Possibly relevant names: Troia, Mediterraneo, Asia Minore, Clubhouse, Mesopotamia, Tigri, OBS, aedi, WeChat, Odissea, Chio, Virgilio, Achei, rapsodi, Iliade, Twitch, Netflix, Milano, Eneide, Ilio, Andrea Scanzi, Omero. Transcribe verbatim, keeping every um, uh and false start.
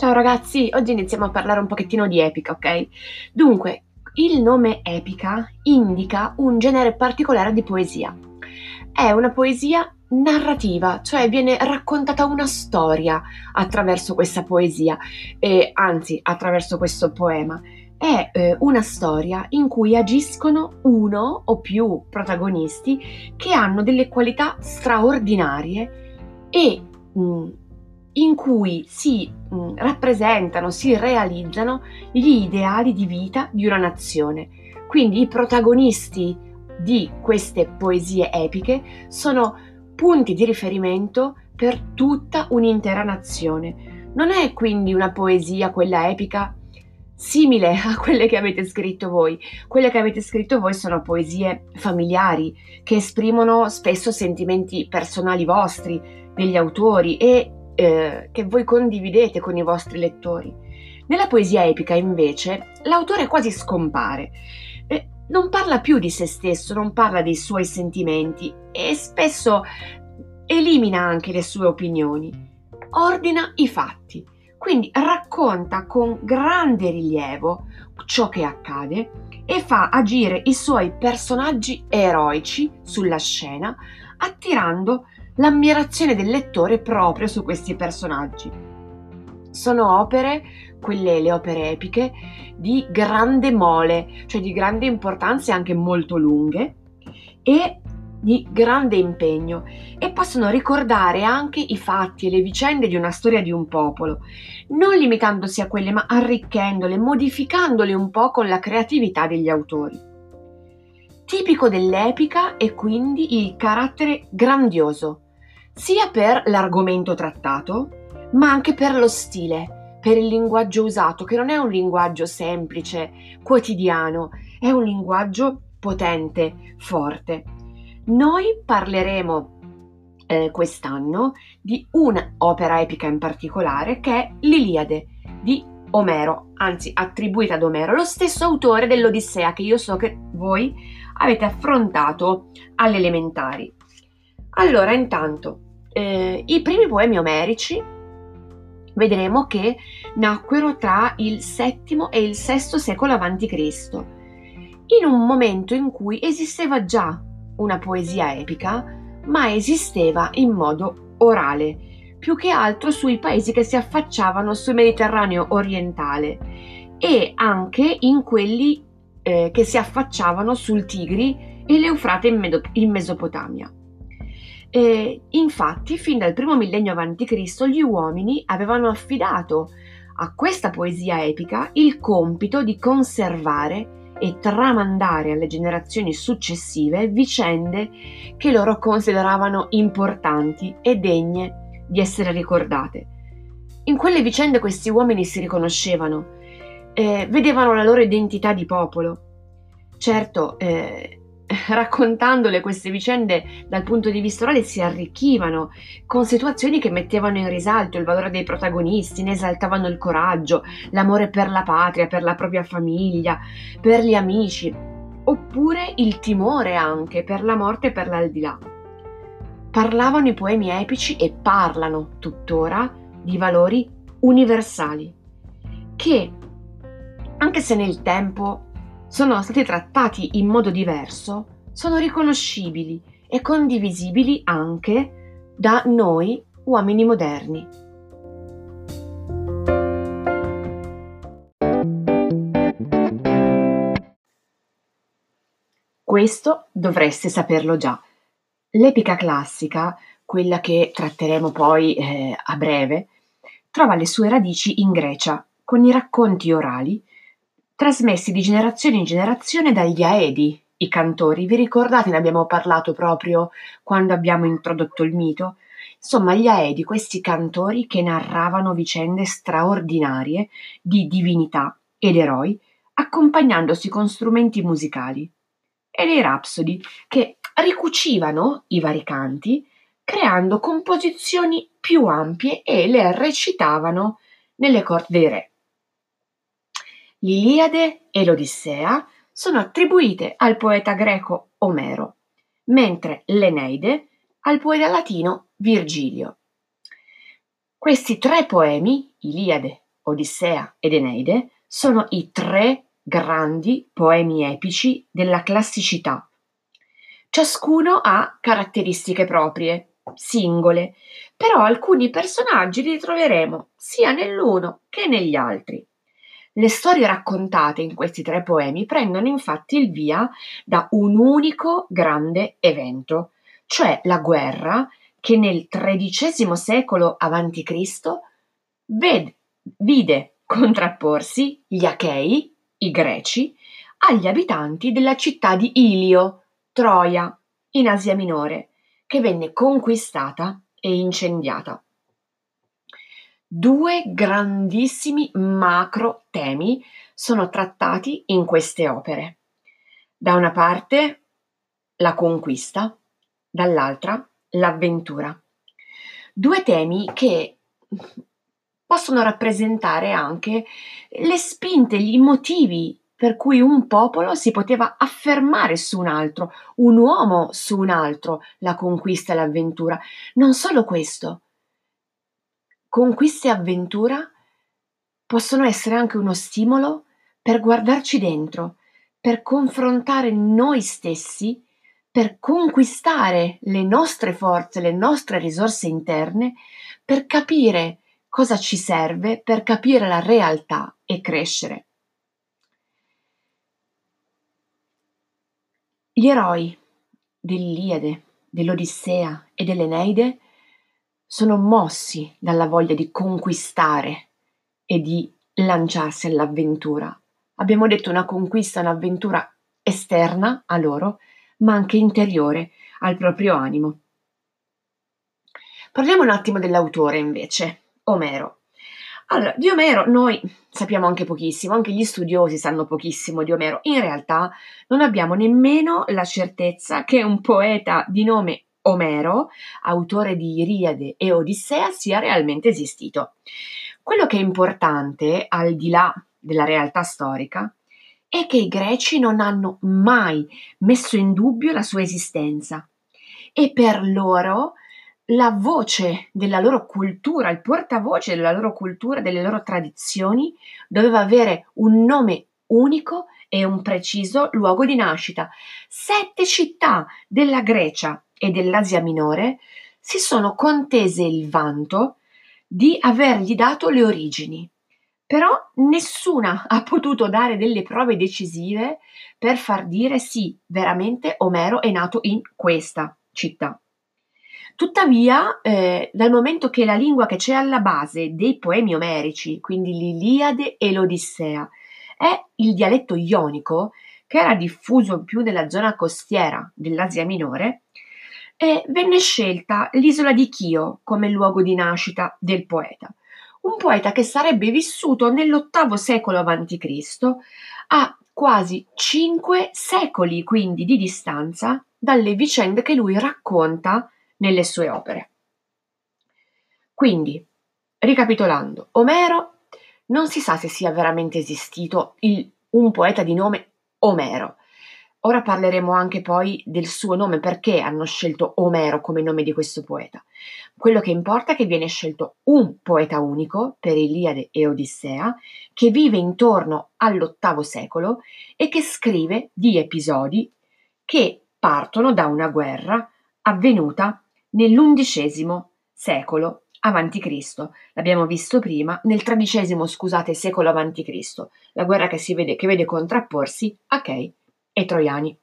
Ciao ragazzi, oggi iniziamo a parlare un pochettino di epica, ok? Dunque, il nome epica indica un genere particolare di poesia. È una poesia narrativa, cioè viene raccontata una storia attraverso questa poesia, e, anzi attraverso questo poema. È eh, una storia in cui agiscono uno o più protagonisti che hanno delle qualità straordinarie e mh, in cui si mh, rappresentano, si realizzano gli ideali di vita di una nazione. Quindi i protagonisti di queste poesie epiche sono punti di riferimento per tutta un'intera nazione. Non è quindi una poesia, quella epica, simile a quelle che avete scritto voi. Quelle che avete scritto voi sono poesie familiari che esprimono spesso sentimenti personali vostri, degli autori e eh, che voi condividete con i vostri lettori. Nella poesia epica, invece, l'autore quasi scompare. Eh, non parla più di se stesso, non parla dei suoi sentimenti e spesso elimina anche le sue opinioni. Ordina i fatti. Quindi racconta con grande rilievo ciò che accade e fa agire i suoi personaggi eroici sulla scena, attirando l'ammirazione del lettore proprio su questi personaggi. Sono opere, quelle le opere epiche, di grande mole, cioè di grande importanza e anche molto lunghe, e di grande impegno, e possono ricordare anche i fatti e le vicende di una storia di un popolo, non limitandosi a quelle ma arricchendole, modificandole un po' con la creatività degli autori. Tipico dell'epica è quindi il carattere grandioso, sia per l'argomento trattato, ma anche per lo stile, per il linguaggio usato, che non è un linguaggio semplice, quotidiano, è un linguaggio potente, forte. Noi parleremo eh, quest'anno di un'opera epica in particolare, che è l'Iliade di Omero, anzi attribuita ad Omero, lo stesso autore dell'Odissea che io so che voi avete affrontato alle elementari. Allora, intanto, eh, i primi poemi omerici vedremo che nacquero tra il settimo e il sesto secolo avanti Cristo, in un momento in cui esisteva già una poesia epica, ma esisteva in modo orale, più che altro sui paesi che si affacciavano sul Mediterraneo orientale e anche in quelli eh, che si affacciavano sul Tigri e l'Eufrate in, Medo- in Mesopotamia. E, infatti, fin dal primo millennio avanti Cristo gli uomini avevano affidato a questa poesia epica il compito di conservare e tramandare alle generazioni successive vicende che loro consideravano importanti e degne di essere ricordate. In quelle vicende questi uomini si riconoscevano, eh, vedevano la loro identità di popolo. Certo, eh, raccontandole queste vicende dal punto di vista orale si arricchivano con situazioni che mettevano in risalto il valore dei protagonisti, ne esaltavano il coraggio, l'amore per la patria, per la propria famiglia, per gli amici, oppure il timore anche per la morte e per l'aldilà. Parlavano i poemi epici e parlano tuttora di valori universali che, anche se nel tempo sono stati trattati in modo diverso, sono riconoscibili e condivisibili anche da noi uomini moderni. Questo dovreste saperlo già. L'epica classica, quella che tratteremo poi eh, a breve, trova le sue radici in Grecia, con i racconti orali trasmessi di generazione in generazione dagli aedi, i cantori. Vi ricordate, ne abbiamo parlato proprio quando abbiamo introdotto il mito? Insomma, gli aedi, questi cantori che narravano vicende straordinarie di divinità ed eroi, accompagnandosi con strumenti musicali, e dei rapsodi che ricucivano i vari canti, creando composizioni più ampie e le recitavano nelle corti dei re. L'Iliade e l'Odissea sono attribuite al poeta greco Omero, mentre l'Eneide al poeta latino Virgilio. Questi tre poemi, Iliade, Odissea ed Eneide sono i tre grandi poemi epici della classicità. Ciascuno ha caratteristiche proprie, singole, però alcuni personaggi li troveremo sia nell'uno che negli altri. Le storie raccontate in questi tre poemi prendono infatti il via da un unico grande evento, cioè la guerra che nel tredicesimo secolo avanti Cristo ved- vide contrapporsi gli Achei, i Greci, agli abitanti della città di Ilio, Troia, in Asia Minore, che venne conquistata e incendiata. Due grandissimi macro temi sono trattati in queste opere. Da una parte la conquista, dall'altra l'avventura. Due temi che possono rappresentare anche le spinte, gli motivi per cui un popolo si poteva affermare su un altro, un uomo su un altro, la conquista e l'avventura. Non solo questo, conquista e avventura possono essere anche uno stimolo per guardarci dentro, per confrontare noi stessi, per conquistare le nostre forze, le nostre risorse interne, per capire cosa ci serve, per capire la realtà e crescere. Gli eroi dell'Iliade, dell'Odissea e dell'Eneide sono mossi dalla voglia di conquistare e di lanciarsi all'avventura. Abbiamo detto una conquista, un'avventura esterna a loro, ma anche interiore al proprio animo. Parliamo un attimo dell'autore invece, Omero. Allora, di Omero noi sappiamo anche pochissimo, anche gli studiosi sanno pochissimo di Omero. In realtà non abbiamo nemmeno la certezza che un poeta di nome Omero, autore di Iliade e Odissea, sia realmente esistito. Quello che è importante, al di là della realtà storica, è che i Greci non hanno mai messo in dubbio la sua esistenza e per loro la voce della loro cultura, il portavoce della loro cultura, delle loro tradizioni, doveva avere un nome unico e un preciso luogo di nascita. Sette città della Grecia e dell'Asia Minore si sono contese il vanto di avergli dato le origini, però nessuna ha potuto dare delle prove decisive per far dire sì, veramente Omero è nato in questa città. Tuttavia, eh, dal momento che la lingua che c'è alla base dei poemi omerici, quindi l'Iliade e l'Odissea, è il dialetto ionico, che era diffuso più nella zona costiera dell'Asia Minore, e venne scelta l'isola di Chio come luogo di nascita del poeta. Un poeta che sarebbe vissuto nell'ottavo secolo avanti Cristo, a quasi cinque secoli quindi di distanza dalle vicende che lui racconta nelle sue opere. Quindi, ricapitolando, Omero non si sa se sia veramente esistito il, un poeta di nome Omero. Ora parleremo anche poi del suo nome, perché hanno scelto Omero come nome di questo poeta. Quello che importa è che viene scelto un poeta unico per Iliade e Odissea, che vive intorno all'ottavo secolo e che scrive di episodi che partono da una guerra avvenuta nell'undicesimo secolo avanti Cristo. L'abbiamo visto prima, nel tredicesimo scusate, secolo avanti Cristo, la guerra che si vede che vede contrapporsi Achei e Troiani.